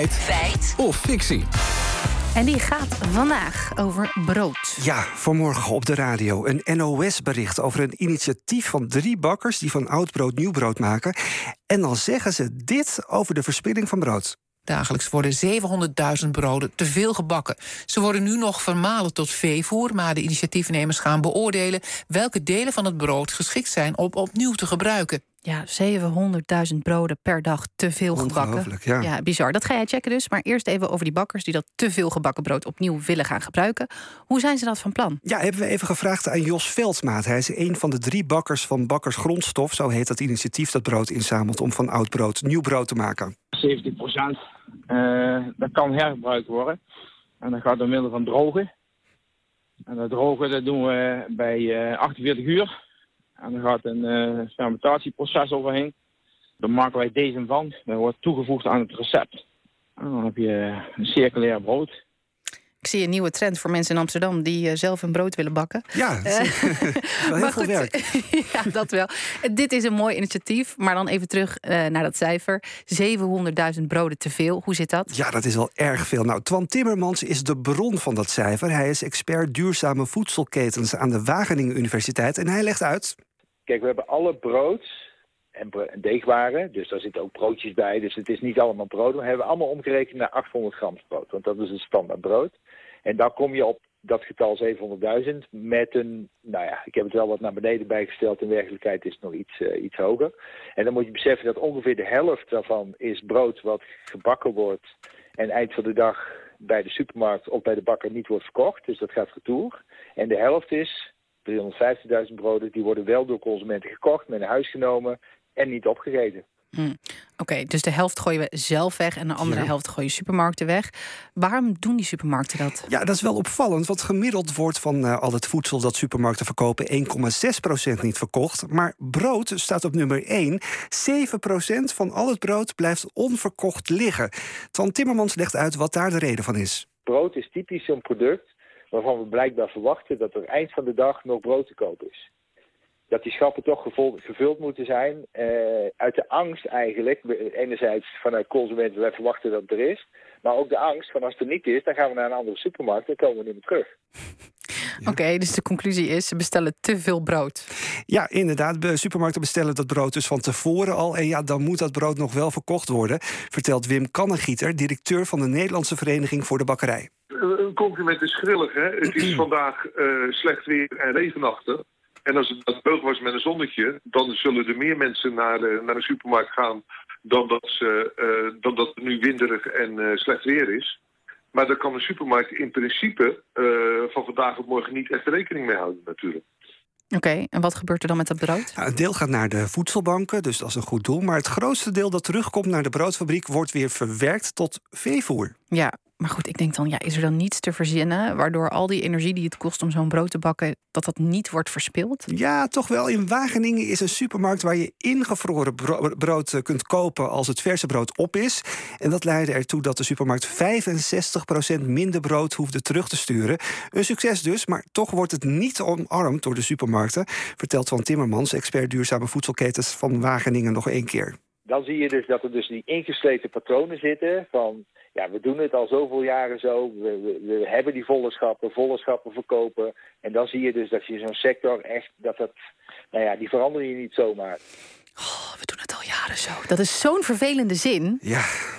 Feit of fictie. En die gaat vandaag over brood. Ja, vanmorgen op de radio een NOS-bericht over een initiatief van 3 bakkers die van oud brood nieuw brood maken. En dan zeggen ze dit over de verspilling van brood. Dagelijks worden 700.000 broden te veel gebakken. Ze worden nu nog vermalen tot veevoer, maar de initiatiefnemers gaan beoordelen welke delen van het brood geschikt zijn om opnieuw te gebruiken. Ja, 700.000 broden per dag te veel gebakken. Ja, bizar. Dat ga jij checken dus. Maar eerst even over die bakkers die dat te veel gebakken brood opnieuw willen gaan gebruiken. Hoe zijn ze dat van plan? Ja, hebben we even gevraagd aan Jos Veldmaat. Hij is een van de 3 bakkers van Bakkers Grondstof. Zo heet dat initiatief dat brood inzamelt om van oud brood nieuw brood te maken. 70% dat kan herbruikt worden. En dat gaat door middel van drogen. En dat drogen dat doen we bij 48 uur. En er gaat een fermentatieproces overheen. Dan maken wij deze van. Dat wordt toegevoegd aan het recept. En dan heb je een circulair brood. Ik zie een nieuwe trend voor mensen in Amsterdam die zelf een brood willen bakken. Ja, dat is wel heel veel werk. Ja, dat wel. Dit is een mooi initiatief, maar dan even terug naar dat cijfer. 700.000 broden te veel, hoe zit dat? Ja, dat is wel erg veel. Nou, Twan Timmermans is de bron van dat cijfer. Hij is expert duurzame voedselketens aan de Wageningen Universiteit. En hij legt uit... Kijk, we hebben alle brood en deegwaren, dus daar zitten ook broodjes bij. Dus het is niet allemaal brood. We hebben allemaal omgerekend naar 800 gram brood, want dat is het standaard brood. En dan kom je op dat getal 700.000 met een, nou ja, ik heb het wel wat naar beneden bijgesteld. In werkelijkheid is het nog iets hoger. En dan moet je beseffen dat ongeveer de helft daarvan is brood wat gebakken wordt en eind van de dag bij de supermarkt of bij de bakker niet wordt verkocht. Dus dat gaat retour. En de helft is 350.000 broden, die worden wel door consumenten gekocht, mee naar huis genomen en niet opgegeten. Oké, dus de helft gooien we zelf weg en de andere helft gooien supermarkten weg. Waarom doen die supermarkten dat? Ja, dat is wel opvallend, want gemiddeld wordt van al het voedsel dat supermarkten verkopen 1,6% niet verkocht. Maar brood staat op nummer 1. 7% van al het brood blijft onverkocht liggen. Twan Timmermans legt uit wat daar de reden van is. Brood is typisch een product waarvan we blijkbaar verwachten dat er eind van de dag nog brood te koop is. Dat die schappen toch gevuld moeten zijn. Uit de angst eigenlijk. Enerzijds vanuit consumenten, wij verwachten dat het er is. Maar ook de angst van als het er niet is, dan gaan we naar een andere supermarkt en komen we niet meer terug. Ja. Oké, dus de conclusie is, ze bestellen te veel brood. Ja, inderdaad. Supermarkten bestellen dat brood dus van tevoren al. En ja, dan moet dat brood nog wel verkocht worden, vertelt Wim Kannegieter, directeur van de Nederlandse Vereniging voor de Bakkerij. Een compliment is grillig, hè? Het is vandaag slecht weer en regenachtig. En als het droog was met een zonnetje, dan zullen er meer mensen naar de supermarkt gaan dan dat het nu winderig en slecht weer is. Maar daar kan de supermarkt in principe van vandaag op morgen niet echt rekening mee houden natuurlijk. Oké, en wat gebeurt er dan met dat brood? Nou, een deel gaat naar de voedselbanken, dus dat is een goed doel. Maar het grootste deel dat terugkomt naar de broodfabriek wordt weer verwerkt tot veevoer. Ja, maar goed, ik denk dan, ja, is er dan niets te verzinnen waardoor al die energie die het kost om zo'n brood te bakken, dat niet wordt verspild? Ja, toch wel. In Wageningen is een supermarkt waar je ingevroren brood kunt kopen als het verse brood op is. En dat leidde ertoe dat de supermarkt 65% minder brood hoefde terug te sturen. Een succes dus, maar toch wordt het niet omarmd door de supermarkten, vertelt Twan Timmermans, expert duurzame voedselketens van Wageningen, nog één keer. Dan zie je dus dat er dus die ingesleten patronen zitten van, ja, we doen het al zoveel jaren zo, we hebben die volle schappen verkopen. En dan zie je dus dat je zo'n sector echt, die verander je niet zomaar. Oh, we doen het al jaren zo. Dat is zo'n vervelende zin.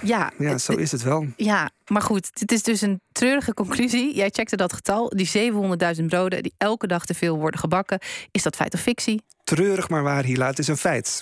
Ja, zo is het wel. Ja, maar goed, het is dus een treurige conclusie. Jij checkte dat getal, die 700.000 broden die elke dag te veel worden gebakken. Is dat feit of fictie? Treurig maar waar, Hila, het is een feit.